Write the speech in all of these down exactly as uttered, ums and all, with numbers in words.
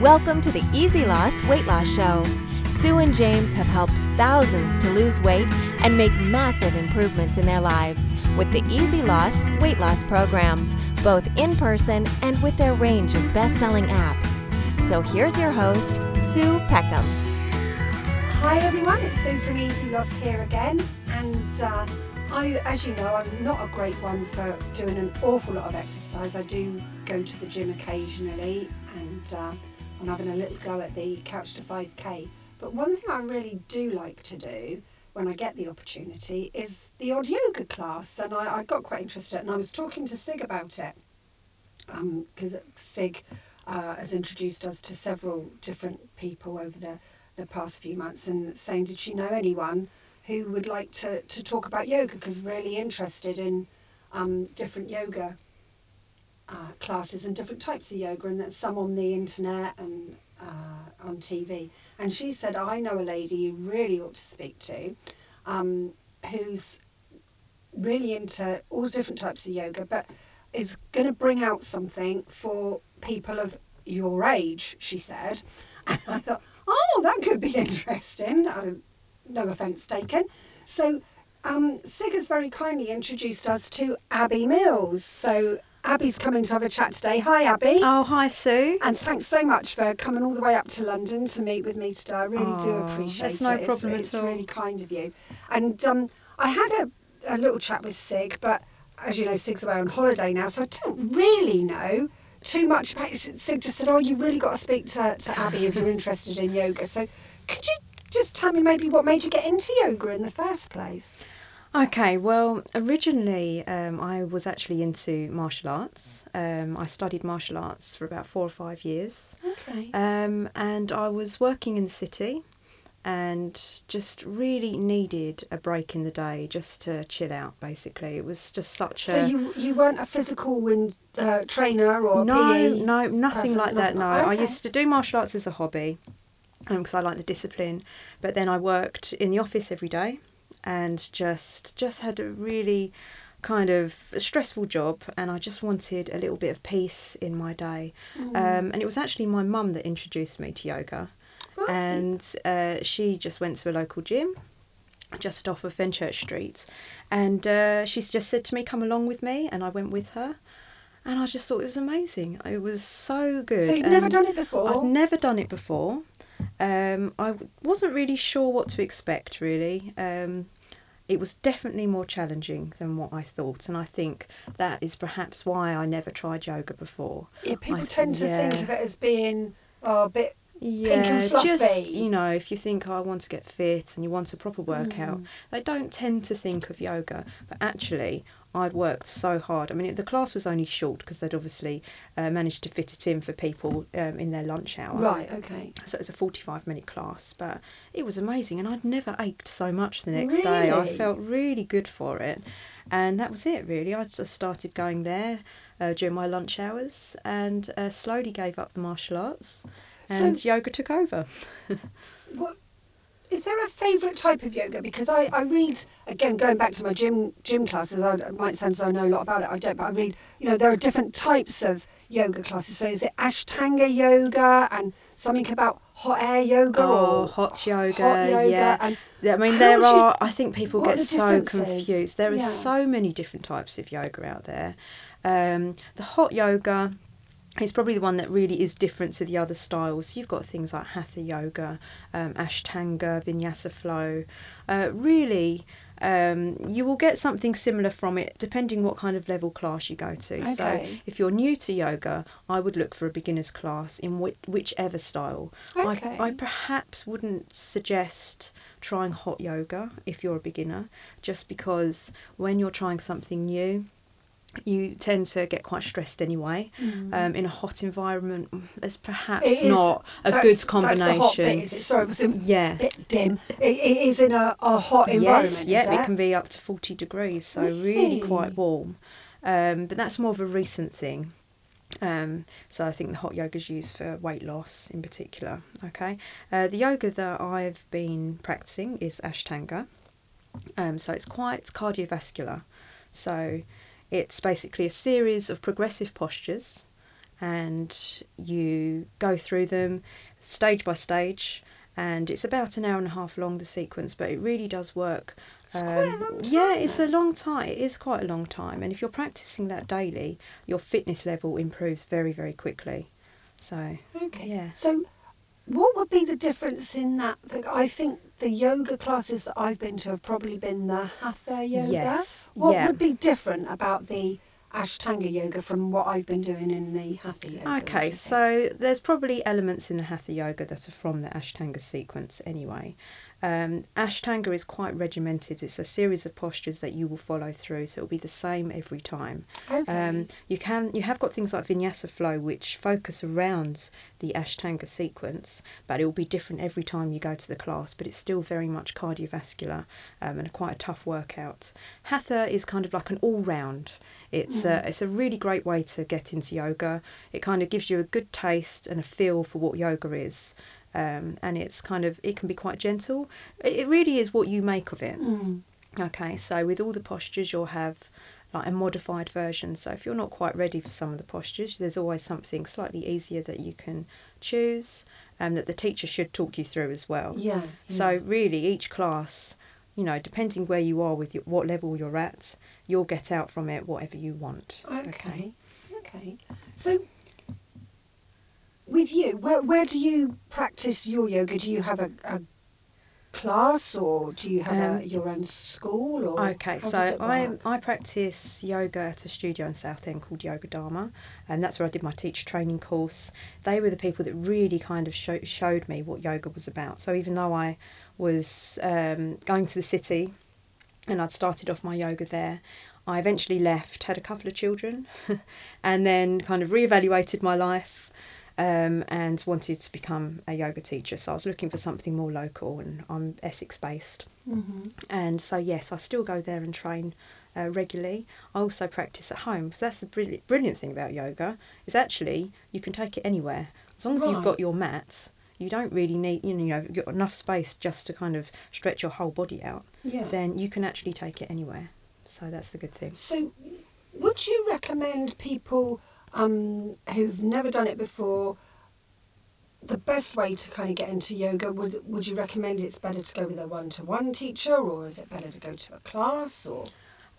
Welcome to the Easy Loss Weight Loss Show. Sue and James have helped thousands to lose weight and make massive improvements in their lives with the Easy Loss Weight Loss Program, both in person and with their range of best-selling apps. So here's your host, Sue Peckham. Hi everyone, it's Sue from Easy Loss here again, and uh, I, as you know, I'm not a great one for doing an awful lot of exercise. I do go to the gym occasionally, and uh, I'm having a little go at the Couch to five K. But one thing I really do like to do when I get the opportunity is the odd yoga class, and I, I got quite interested, and I was talking to Sig about it, because um, Sig uh, has introduced us to several different people over the, the past few months, and saying, did she know anyone who would like to, to talk about yoga, because really interested in um, different yoga uh, classes and different types of yoga, and there's some on the internet and uh, on T V. And she said, I know a lady you really ought to speak to, um, who's really into all different types of yoga, but is going to bring out something for people of your age, she said. And I thought, oh, that could be interesting. I, no offence taken. So um, Sig has very kindly introduced us to Abby Mills. So Abby's coming to have a chat today. Hi, Abby. Oh, hi, Sue. And thanks so much for coming all the way up to London to meet with me today. I really oh, do appreciate that's it. That's no problem it's, at all. It's really kind of you. And um, I had a, a little chat with Sig, but as you know, Sig's away on holiday now, so I don't really know too much about it. Sig just said, oh, you've really got to speak to, to Abby if you're interested in yoga. So could you just tell me maybe what made you get into yoga in the first place? Okay, well, originally um, I was actually into martial arts. Um, I studied martial arts for about four or five years. Okay. Um, and I was working in the city and just really needed a break in the day just to chill out, basically. It was just such so a... So you, you weren't a physical wind, uh, trainer or no, P E? No, nothing like that, no. Okay. I used to do martial arts as a hobby because um, I like the discipline. But then I worked in the office every day. And just just had a really kind of stressful job, and I just wanted a little bit of peace in my day. Mm. Um, and it was actually my mum that introduced me to yoga. Right. And uh, she just went to a local gym just off of Fenchurch Street. And uh, she just said to me, come along with me, and I went with her. And I just thought it was amazing. It was so good. So you'd and never done it before? I'd never done it before. Um, I wasn't really sure what to expect, really. Um, it was definitely more challenging than what I thought, and I think that is perhaps why I never tried yoga before. Yeah, people I tend th- to yeah. think of it as being oh, a bit yeah, pink and fluffy. Just, you know, if you think, oh, I want to get fit and you want a proper workout, mm. they don't tend to think of yoga, but actually I'd worked so hard. I mean, the class was only short because they'd obviously uh, managed to fit it in for people um, in their lunch hour. Right, OK. So it was a forty-five minute class, but it was amazing. And I'd never ached so much the next really? day. I felt really good for it. And that was it, really. I just started going there uh, during my lunch hours and uh, slowly gave up the martial arts and so, yoga took over. What? Is there a favourite type of yoga? Because I, I read, again, going back to my gym gym classes, I, it might sound as though I know a lot about it, I don't, but I read, you know, there are different types of yoga classes. So is it Ashtanga yoga and something about hot air yoga? Oh, or hot yoga, hot yoga yeah. And I mean, there are, you, I think people get so confused. There are yeah. so many different types of yoga out there. Um, the hot yoga... It's probably the one that really is different to the other styles. You've got things like Hatha Yoga, um, Ashtanga, Vinyasa Flow. Uh, really, um, you will get something similar from it depending what kind of level class you go to. Okay. So if you're new to yoga, I would look for a beginner's class in wh- whichever style. Okay. I, I perhaps wouldn't suggest trying hot yoga if you're a beginner, just because when you're trying something new, you tend to get quite stressed anyway. Mm. Um, in a hot environment, there's perhaps is, not a good combination. That's the hot bit, is it? Sorry, it was a yeah. bit dim. It, it is in a, a hot environment. Yes, yeah, it? it can be up to forty degrees, so really, really quite warm. Um, but that's more of a recent thing. Um, so I think the hot yoga is used for weight loss in particular. Okay, uh, the yoga that I've been practicing is Ashtanga. Um, so it's quite cardiovascular. So it's basically a series of progressive postures and you go through them stage by stage, and it's about an hour and a half long, the sequence, but it really does work. It's um, quite a long time. Yeah, it's a long time. It is quite a long time. And if you're practicing that daily, your fitness level improves very, very quickly. So, okay. Yeah. So what would be the difference in that? I think the yoga classes that I've been to have probably been the Hatha Yoga. Yes. What yeah. would be different about the Ashtanga Yoga from what I've been doing in the Hatha Yoga? Okay, so there's probably elements in the Hatha Yoga that are from the Ashtanga sequence anyway. Um, Ashtanga is quite regimented. It's a series of postures that you will follow through, so it'll be the same every time. Okay. Um, you can you have got things like Vinyasa Flow, which focus around the Ashtanga sequence, but it will be different every time you go to the class, but it's still very much cardiovascular um, and a quite a tough workout. Hatha is kind of like an all-round. It's a, it's a really great way to get into yoga. It kind of gives you a good taste and a feel for what yoga is. Um, and it's kind of, it can be quite gentle. It really is what you make of it. Mm. Okay, so with all the postures, you'll have like a modified version. So if you're not quite ready for some of the postures, there's always something slightly easier that you can choose and that the teacher should talk you through as well. Yeah. So yeah. really each class, you know, depending where you are with your, what level you're at, you'll get out from it whatever you want. Okay, okay. So with you, where where do you practice your yoga? Do you have a, a class or do you have um, a, your own school? Or okay, so I I practice yoga at a studio in Southend called Yoga Dharma, and that's where I did my teacher training course. They were the people that really kind of show, showed me what yoga was about. So even though I was um, going to the city and I'd started off my yoga there, I eventually left, had a couple of children and then kind of reevaluated my life um, and wanted to become a yoga teacher. So I was looking for something more local, and I'm Essex based. Mm-hmm. And so, yes, I still go there and train uh, regularly. I also practice at home, because that's the brilliant, brilliant thing about yoga is actually you can take it anywhere. As long as right. you've got your mat, you don't really need, you know, you've got enough space just to kind of stretch your whole body out, yeah. then you can actually take it anywhere. So that's the good thing. So would you recommend people um, who've never done it before, the best way to kind of get into yoga, would would you recommend it's better to go with a one-to-one teacher, or is it better to go to a class? Or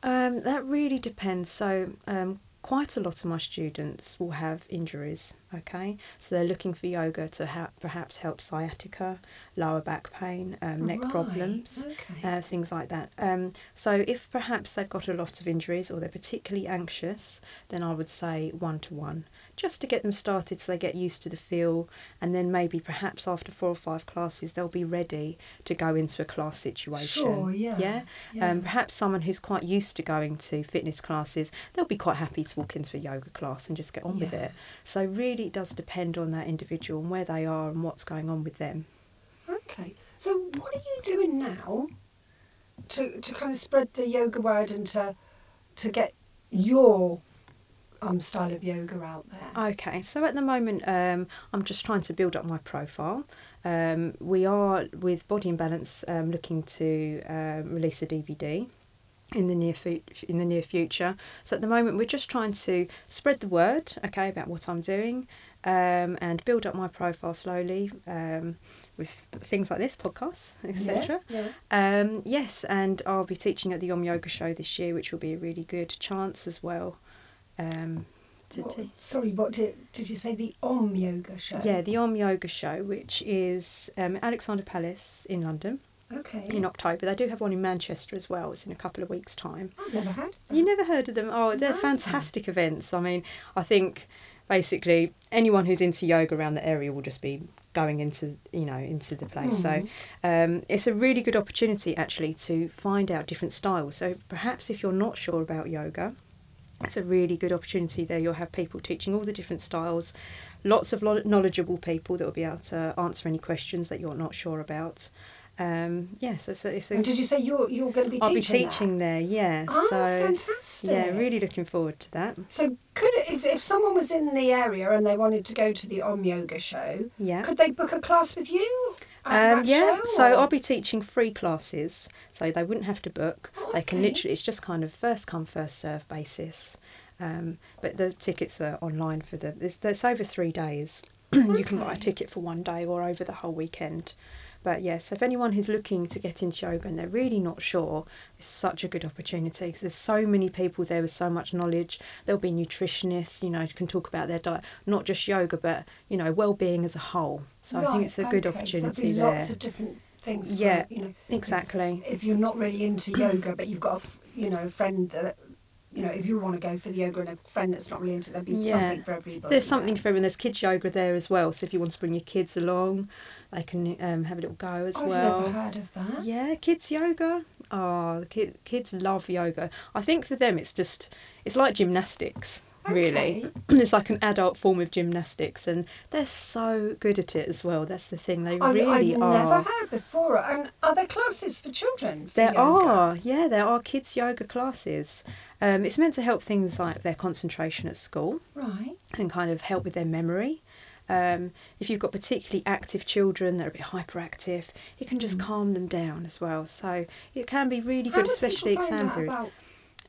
um, that really depends. So um, quite a lot of my students will have injuries, okay? So they're looking for yoga to ha- perhaps help sciatica, lower back pain, um, neck right. problems, okay. uh, things like that. Um, so if perhaps they've got a lot of injuries or they're particularly anxious, then I would say one-to-one, just to get them started so they get used to the feel, and then maybe perhaps after four or five classes they'll be ready to go into a class situation. Sure, yeah. Yeah? yeah. Um, perhaps someone who's quite used to going to fitness classes, they'll be quite happy to walk into a yoga class and just get on yeah. with it. So really it does depend on that individual and where they are and what's going on with them. Okay, so what are you doing now to to kind of spread the yoga word and to to get your um style of yoga out there? Okay, so at the moment um I'm just trying to build up my profile. Um we are with Body in Balance um looking to um, release a D V D in the near fu- in the near future. So at the moment we're just trying to spread the word, okay, about what I'm doing, um, and build up my profile slowly um, with things like this, podcasts, et cetera. Yeah, yeah. Um, yes, and I'll be teaching at the Om Yoga Show this year, which will be a really good chance as well. Um, to what, t- sorry, what did, did you say? The Om Yoga Show? Yeah, the Om Yoga Show, which is um, Alexander Palace in London. Okay. In October. They do have one in Manchester as well. It's in a couple of weeks' time. I've never heard of them. You never heard of them? Oh, they're no. fantastic events. I mean, I think basically anyone who's into yoga around the area will just be going into, you know, into the place. Mm. So um, it's a really good opportunity actually to find out different styles. So perhaps if you're not sure about yoga, it's a really good opportunity there. You'll have people teaching all the different styles, lots of knowledgeable people that will be able to answer any questions that you're not sure about. Um, yes, yeah, so it's a. And did you say you're you're going to be teaching? I'll be teaching there, there yeah. Oh, so, fantastic! Yeah, really looking forward to that. So, could if if someone was in the area and they wanted to go to the Om Yoga Show, yeah. could they book a class with you? Um, yeah, show, so or? I'll be teaching free classes, so they wouldn't have to book. Oh, okay. They can literally, it's just kind of first come first serve basis. Um, but the tickets are online for the... It's, it's over three days. Okay. You can buy a ticket for one day or over the whole weekend. But yes, yeah, so if anyone who's looking to get into yoga and they're really not sure, it's such a good opportunity because there's so many people there with so much knowledge. There'll be nutritionists, you know, who can talk about their diet, not just yoga, but, you know, well-being as a whole. So right, I think it's a good okay. opportunity so be there. Lots of different things. Yeah, for, you know, exactly. If, if you're not really into yoga, but you've got, a, you know, a friend that... You know, if you want to go for the yoga and a friend that's not really into it, there'll be yeah. something for everybody. There's something there. for everyone. There's kids yoga there as well. So if you want to bring your kids along, they can um, have a little go as I've well. I've never heard of that. Yeah, kids yoga. Oh, the kid, kids love yoga. I think for them it's just, it's like gymnastics, okay. really. It's like an adult form of gymnastics and they're so good at it as well. That's the thing, they I, really I've are. I've never heard before. And are there classes for children for There yoga? are, yeah, there are kids yoga classes. Um, it's meant to help things like their concentration at school, right, and kind of help with their memory. Um, if you've got particularly active children that are a bit hyperactive, it can just mm. calm them down as well. So it can be really How good, do especially people find exam out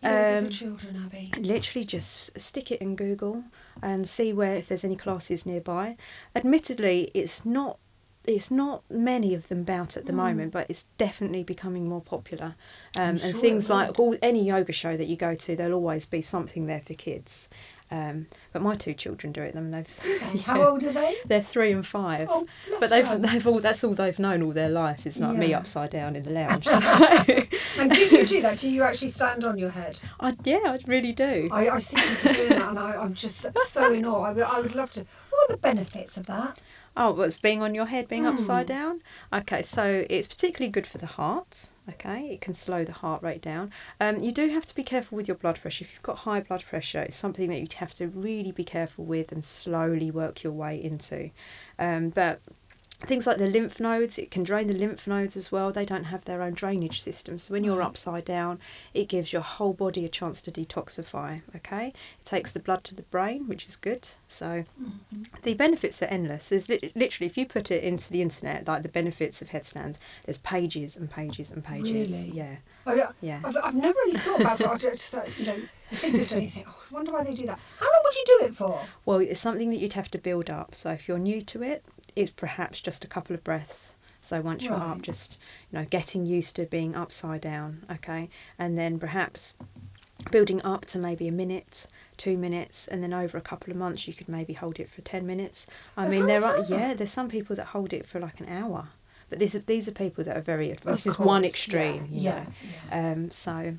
about um, for children, Abby? Literally just stick it in Google and see where if there's any classes nearby. Admittedly, it's not. It's not many of them about at the mm. moment, but it's definitely becoming more popular. Um, sure and things like all, any yoga show that you go to, there'll always be something there for kids. Um, but my two children do it. Them they've. Yeah. How old are they? They're three and five. Oh, but they've so. they've all that's all they've known all their life is like yeah. me upside down in the lounge. So. And do you do that? Do you actually stand on your head? I yeah, I really do. I, I see people doing that, and I, I'm just so in awe. I, I would love to. What are the benefits of that? Oh, well, it's being on your head, being mm. upside down. Okay, so it's particularly good for the heart. Okay, it can slow the heart rate down. Um, you do have to be careful with your blood pressure. If you've got high blood pressure, it's something that you'd have to really be careful with and slowly work your way into. Um, but things like the lymph nodes, it can drain the lymph nodes as well. They don't have their own drainage system. So when you're upside down, it gives your whole body a chance to detoxify, okay? It takes the blood to the brain, which is good. So mm-hmm. the benefits are endless. There's li- literally, if you put it into the internet, like the benefits of headstands, there's pages and pages and pages. Really? Yeah. I, yeah. I've, I've never really thought about it. I just thought, you know, you see people doing, you think, oh, I wonder why they do that. How long would you do it for? Well, it's something that you'd have to build up. So if you're new to it, it's perhaps just a couple of breaths. So once you're right. up, just, you know, getting used to being upside down, okay? And then perhaps building up to maybe a minute, two minutes, and then over a couple of months you could maybe hold it for ten minutes. I That's mean, there are, yeah, there's some people that hold it for like an hour. But these are, these are people that are very advanced. This course, is one extreme, yeah, you know. Yeah, yeah. Um, so...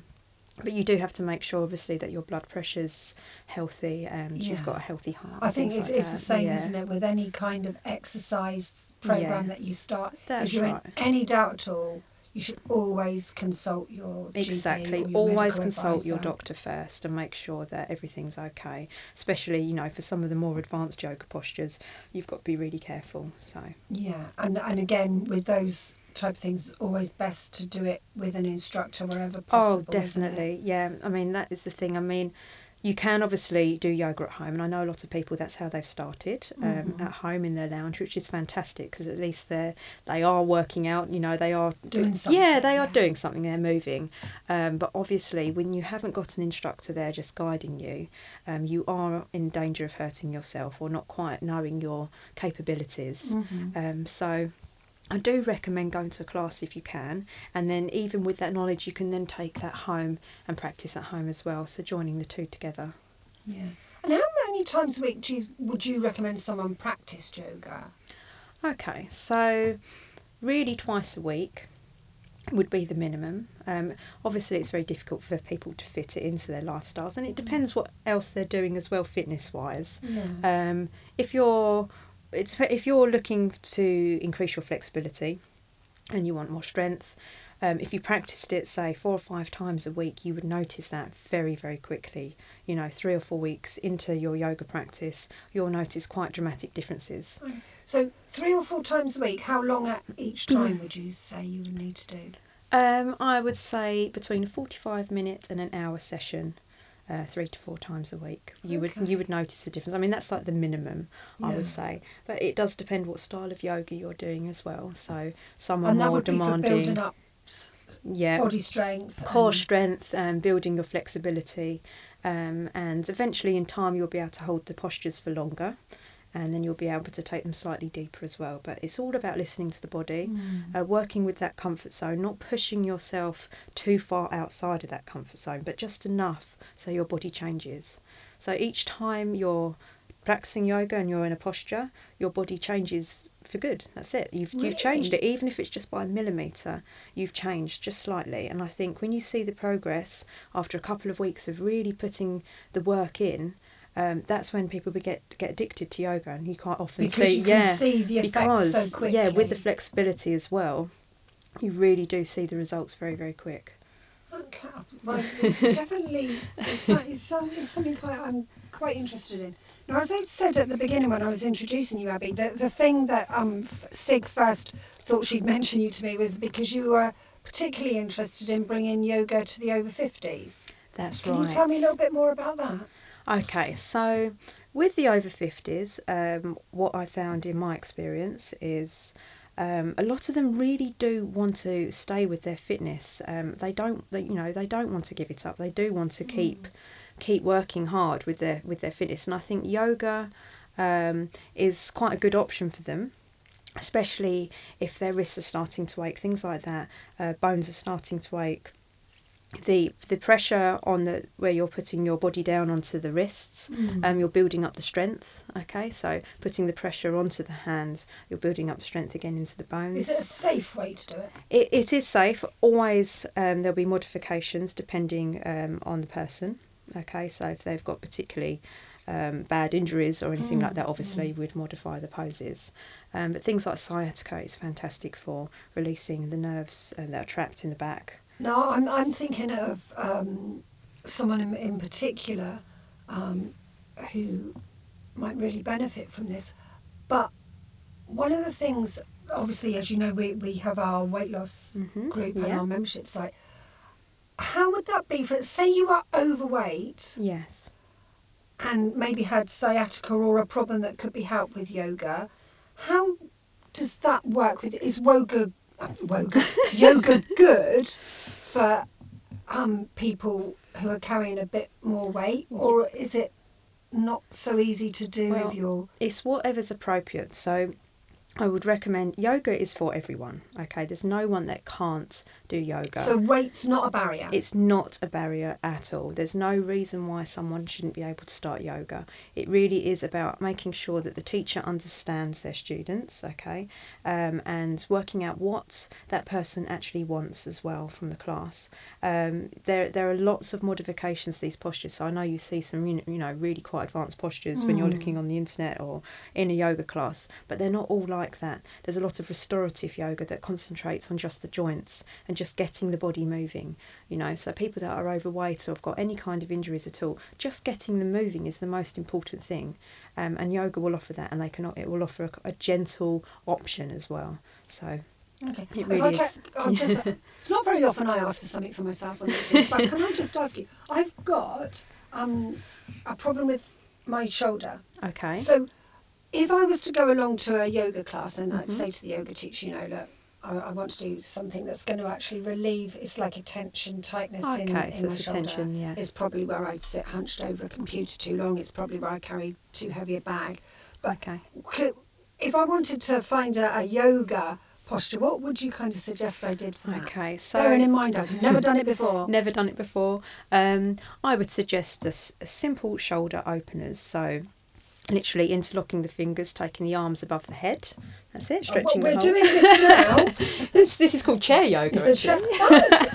But you do have to make sure, obviously, that your blood pressure's healthy and yeah. you've got a healthy heart. I think it's, like it's the same, yeah. isn't it, with any kind of exercise program yeah. that you start. That's if you're right. in any doubt at all, you should always consult your exactly. G P or your always consult advisor. Your doctor first and make sure that everything's okay. Especially, you know, for some of the more advanced yoga postures, you've got to be really careful. So yeah, and and again with those type of things, always best to do it with an instructor wherever possible. Oh, definitely, yeah. I mean, that is the thing. I mean, you can obviously do yoga at home, and I know a lot of people, that's how they've started, um, mm-hmm. at home in their lounge, which is fantastic because at least they're they are working out, you know, they are doing, doing something. Yeah, they yeah. are doing something, they're moving. Um, but obviously, when you haven't got an instructor there just guiding you, um, you are in danger of hurting yourself or not quite knowing your capabilities. Mm-hmm. Um, so... I do recommend going to a class if you can, and then even with that knowledge you can then take that home and practice at home as well, so joining the two together. Yeah. And how many times a week do you, would you recommend someone practice yoga? Okay, so really twice a week would be the minimum. Um, obviously it's very difficult for people to fit it into their lifestyles, and it depends what else they're doing as well fitness-wise. Yeah. Um, if you're It's, if you're looking to increase your flexibility and you want more strength, um, if you practiced it, say, four or five times a week, you would notice that very, very quickly. You know, three or four weeks into your yoga practice, you'll notice quite dramatic differences. So three or four times a week, how long at each time would you say you would need to do? Um, I would say between a forty-five minute and an hour session. Uh, three to four times a week, you okay. would you would notice the difference. I mean, that's like the minimum, yeah. I would say, but it does depend what style of yoga you're doing as well. So some are and that more would be demanding, for building up yeah, body strength, core and... strength, and building your flexibility. um, and eventually in time you'll be able to hold the postures for longer, and then you'll be able to take them slightly deeper as well. But it's all about listening to the body, mm. uh, working with that comfort zone, not pushing yourself too far outside of that comfort zone, but just enough so your body changes. So each time you're practicing yoga and you're in a posture, your body changes for good. That's it. You've really? you've changed it, even if it's just by a millimetre. You've changed just slightly. And I think when you see the progress after a couple of weeks of really putting the work in, um, that's when people get get addicted to yoga, and you quite often because see you yeah can see the effects so quickly. Yeah, with the flexibility as well, you really do see the results very, very quick. Okay, well, definitely, it's, it's, it's something quite I'm quite interested in. Now, as I said at the beginning when I was introducing you, Abby, the, the thing that um, Sig first thought she'd mention you to me was because you were particularly interested in bringing yoga to the over fifties. That's Can right. Can you tell me a little bit more about that? Okay, so with the over fifties, um, what I found in my experience is um, a lot of them really do want to stay with their fitness. Um, they don't, they, you know, they don't want to give it up. They do want to mm. keep. keep working hard with their with their fitness, and I think yoga um, is quite a good option for them, especially if their wrists are starting to ache, things like that, uh, bones are starting to ache. The the pressure on the where you're putting your body down onto the wrists, mm. um, you're building up the strength. Okay, so putting the pressure onto the hands, you're building up strength again into the bones. Is it a safe way to do it? It it is safe. Always um, there'll be modifications depending um, on the person. Okay, so if they've got particularly um, bad injuries or anything mm. like that, obviously mm. we'd modify the poses. Um, but things like sciatica is fantastic for releasing the nerves uh, that are trapped in the back. No, I'm I'm thinking of um, someone in, in particular um, who might really benefit from this. But one of the things, obviously, as you know, we, we have our weight loss mm-hmm. group yeah. and our membership site. How would that be for, say you are overweight, yes, and maybe had sciatica or a problem that could be helped with yoga? How does that work with, is woga, uh, woga, yoga good for um, people who are carrying a bit more weight, or is it not so easy to do well, with your... It's whatever's appropriate, so... I would recommend yoga is for everyone. Okay, there's no one that can't do yoga. So weight's not a barrier? It's not a barrier at all. There's no reason why someone shouldn't be able to start yoga. It really is about making sure that the teacher understands their students, okay, um, and working out what that person actually wants as well from the class. Um, there there are lots of modifications to these postures. So I know you see some, you know, really quite advanced postures mm. when you're looking on the internet or in a yoga class, but they're not all like Like that. There's a lot of restorative yoga that concentrates on just the joints and just getting the body moving, you know. So people that are overweight or have got any kind of injuries at all, just getting them moving is the most important thing. Um, and yoga will offer that, and they can, it will offer a, a gentle option as well. So okay, it really is. I'll just, it's not very often I ask for something for myself on this thing, but can I just ask you? I've got um, a problem with my shoulder. Okay. So. If I was to go along to a yoga class, and mm-hmm. I'd say to the yoga teacher, you know, look, I, I want to do something that's going to actually relieve, it's like a tension, tightness okay, in, in so my shoulder. Tension, yeah. It's probably where I sit hunched over a computer too long. It's probably where I carry too heavy a bag. But okay. could, if I wanted to find a, a yoga posture, what would you kind of suggest I did for that? Okay, so bearing in mind I've never done it before. Never done it before. Um, I would suggest a, a simple shoulder openers. So... literally interlocking the fingers, taking the arms above the head. That's it, stretching oh, well, we're the whole... doing this now. this, this is called chair yoga, actually.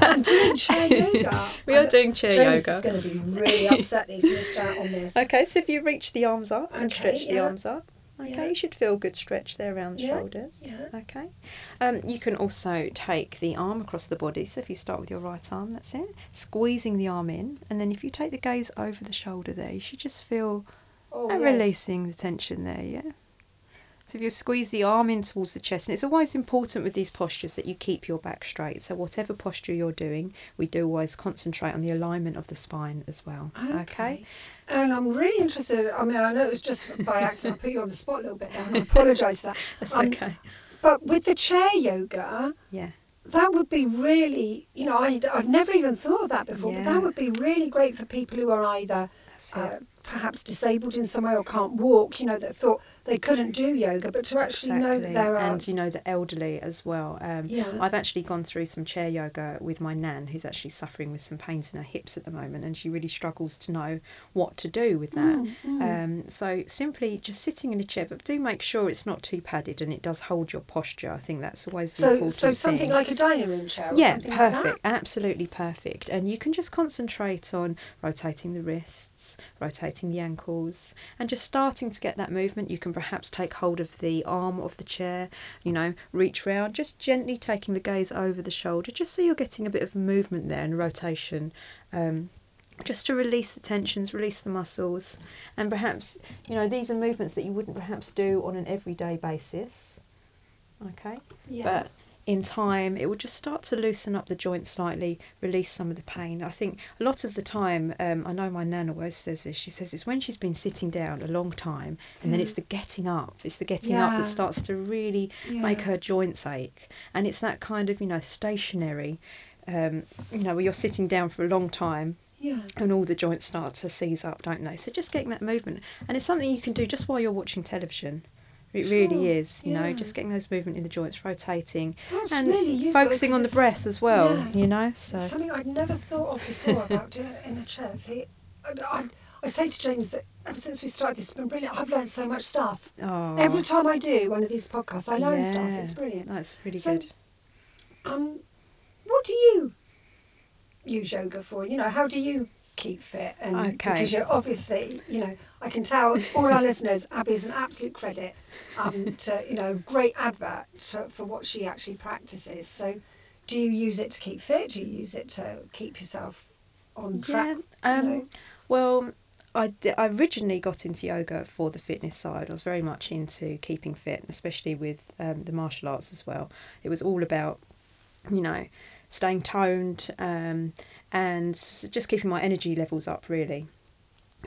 I'm doing chair yoga. We are doing chair James yoga. James is going to be really upset that he's missed out on this. OK, so if you reach the arms up okay, and stretch yeah. the arms up, OK, yeah. you should feel good stretch there around the yeah. shoulders. Yeah. OK. Um, you can also take the arm across the body. So if you start with your right arm, that's it, squeezing the arm in. And then if you take the gaze over the shoulder there, you should just feel... Oh, and yes. releasing the tension there, yeah. So if you squeeze the arm in towards the chest, and it's always important with these postures that you keep your back straight. So whatever posture you're doing, we do always concentrate on the alignment of the spine as well. Okay. okay? And I'm really interested, I mean, I know it was just by accident, I put you on the spot a little bit there, and I apologise for that. That's um, okay. But with the chair yoga, yeah. that would be really, you know, I'd, I'd never even thought of that before, yeah. but that would be really great for people who are either uh, perhaps disabled in some way or can't walk, you know, that thought they couldn't do yoga, but to actually exactly. know that there are... And, you know, the elderly as well. Um, yeah. I've actually gone through some chair yoga with my nan, who's actually suffering with some pains in her hips at the moment, and she really struggles to know what to do with that. Mm, mm. Um, so simply just sitting in a chair, but do make sure it's not too padded and it does hold your posture. I think that's always so, the important So something thing. Like a dining room chair or yeah, something perfect, like that? Yeah, perfect, absolutely perfect. And you can just concentrate on rotating the wrists, rotating the ankles, and just starting to get that movement. You can perhaps take hold of the arm of the chair, you know, reach round, just gently taking the gaze over the shoulder, just so you're getting a bit of movement there and rotation, um, just to release the tensions, release the muscles. And perhaps, you know, these are movements that you wouldn't perhaps do on an everyday basis, okay? Yeah. But in time, it will just start to loosen up the joint slightly, release some of the pain. I think a lot of the time, um, I know my nan always says this, she says it's when she's been sitting down a long time and mm. then it's the getting up, it's the getting yeah. up that starts to really yeah. make her joints ache. And it's that kind of, you know, stationary, um, you know, where you're sitting down for a long time yeah. and all the joints start to seize up, don't they? So just getting that movement. And it's something you can do just while you're watching television. It sure, really is, you yeah. know, just getting those movement in the joints, rotating, that's and really useful, focusing on the breath as well, yeah, you know. So something I'd never thought of before about doing it in a chair. See, I, I, I say to James that ever since we started this, it's been brilliant. I've learned so much stuff. Oh. Every time I do one of these podcasts, I learn yeah, stuff. It's brilliant. That's really so, good. Um, what do you use yoga for? You know, how do you keep fit? And okay. because you're obviously, you know, I can tell all our listeners, Abby's an absolute credit um, to, you know, great advert for, for what she actually practices. So do you use it to keep fit? Do you use it to keep yourself on track? Yeah, um, you know? Well, I, d- I originally got into yoga for the fitness side. I was very much into keeping fit, especially with um, the martial arts as well. It was all about, you know, staying toned um, and just keeping my energy levels up, really.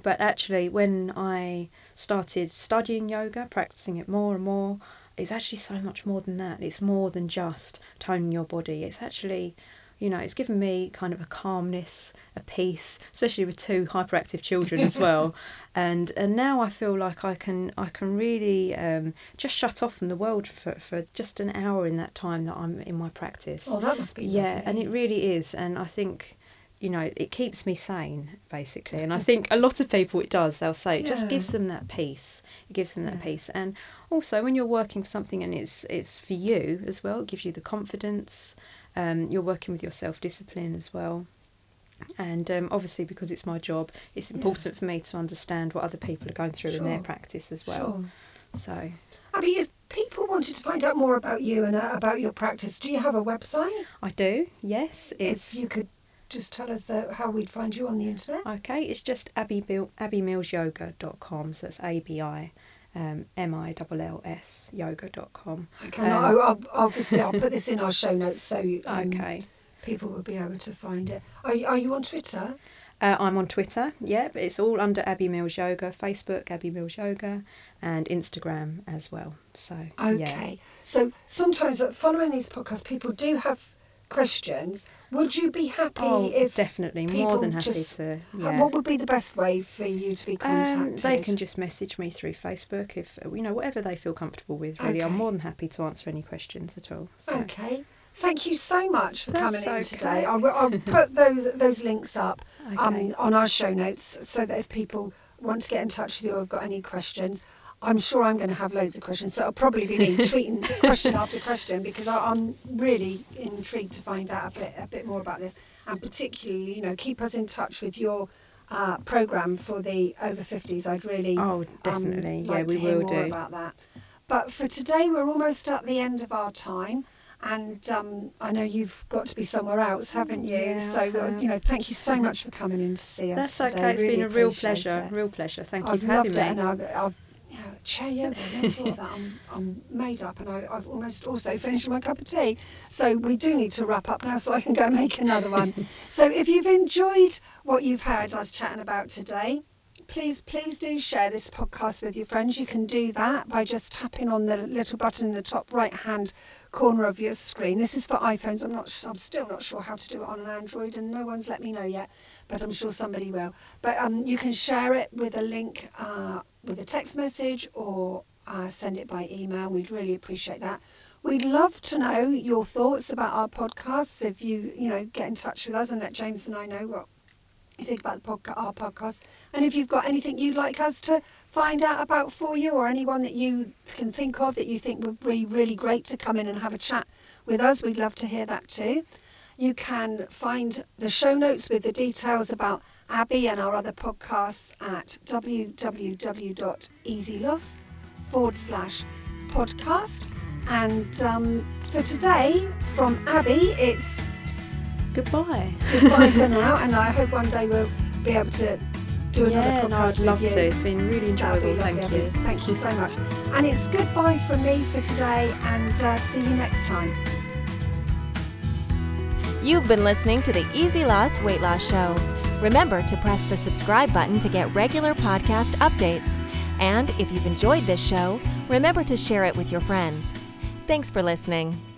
But actually, when I started studying yoga, practicing it more and more, it's actually so much more than that. It's more than just toning your body. It's actually, you know, it's given me kind of a calmness, a peace, especially with two hyperactive children as well. And and now I feel like I can I can really um, just shut off from the world for, for just an hour in that time that I'm in my practice. Oh, that must be lovely. Yeah, and it really is. And I think, you know, it keeps me sane, basically. And I think a lot of people, it does, they'll say, it yeah. just gives them that peace. It gives them that yeah. peace. And also, when you're working for something and it's it's for you as well, it gives you the confidence. Um, you're working with your self-discipline as well. And um, obviously, because it's my job, it's important yeah. for me to understand what other people are going through sure. in their practice as well. Sure. So, Abby, if people wanted to find out more about you and uh, about your practice, do you have a website? I do, yes. It's, if you could... just tell us the, how we'd find you on the internet. Okay, it's just Abby, Abby Mills yoga dot com, so that's A B I um, M I L L S yoga dot com. Okay, um, no, I'll, obviously I'll put this in our show notes so um, okay. people will be able to find it. Are, are you on Twitter? Uh, I'm on Twitter, yeah, but it's all under Abby Mills Yoga, Facebook, Abby Mills Yoga, and Instagram as well. So okay, yeah. so sometimes following these podcasts, people do have questions. Would you be happy oh, if definitely more than happy just, to yeah. what would be the best way for you to be contacted? Um, they can just message me through Facebook, if you know, whatever they feel comfortable with, really. Okay. I'm more than happy to answer any questions at all. So. Okay, thank you so much for That's coming okay. in today. I'll, I'll put those those links up okay. um, on our show notes so that if people want to get in touch with you or have got any questions, I'm sure I'm going to have loads of questions, so it'll probably be me tweeting question after question, because I, I'm really intrigued to find out a bit a bit more about this, and particularly, you know, keep us in touch with your uh, programme for the over fifties. I'd really oh definitely um, like yeah we to hear will more do about that. But for today, we're almost at the end of our time, and um, I know you've got to be somewhere else, haven't you? Yeah, so um, you know, thank you so much for coming in to see us. That's today. okay. It's really been a real pleasure. It. Real pleasure. Thank I've you for having me. I've loved it, and I've, I've chair yoga, I never thought that. I'm, I'm made up, and I, I've almost also finished my cup of tea, so we do need to wrap up now so I can go make another one. So if you've enjoyed what you've heard us chatting about today, please, please do share this podcast with your friends. You can do that by just tapping on the little button in the top right-hand corner of your screen. This is for iPhones. I'm not. I'm still not sure how to do it on an Android, and no one's let me know yet, but I'm sure somebody will. But um, you can share it with a link, uh, with a text message, or uh, send it by email. We'd really appreciate that. We'd love to know your thoughts about our podcasts. If you, you know, get in touch with us and let James and I know what you think about the podca- our podcast. And if you've got anything you'd like us to find out about for you, or anyone that you can think of that you think would be really great to come in and have a chat with us, we'd love to hear that too. You can find the show notes with the details about Abby and our other podcasts at www.easyloss forward slash podcast. And um, for today, from Abby, it's goodbye. Goodbye for now, and I hope one day we'll be able to do another yeah, podcast no, I'd love with you. to. It's been really enjoyable. Be Thank lovely, you. Abby. Thank you so much. And it's goodbye from me for today, and uh, see you next time. You've been listening to the Easy Loss Weight Loss Show. Remember to press the subscribe button to get regular podcast updates. And if you've enjoyed this show, remember to share it with your friends. Thanks for listening.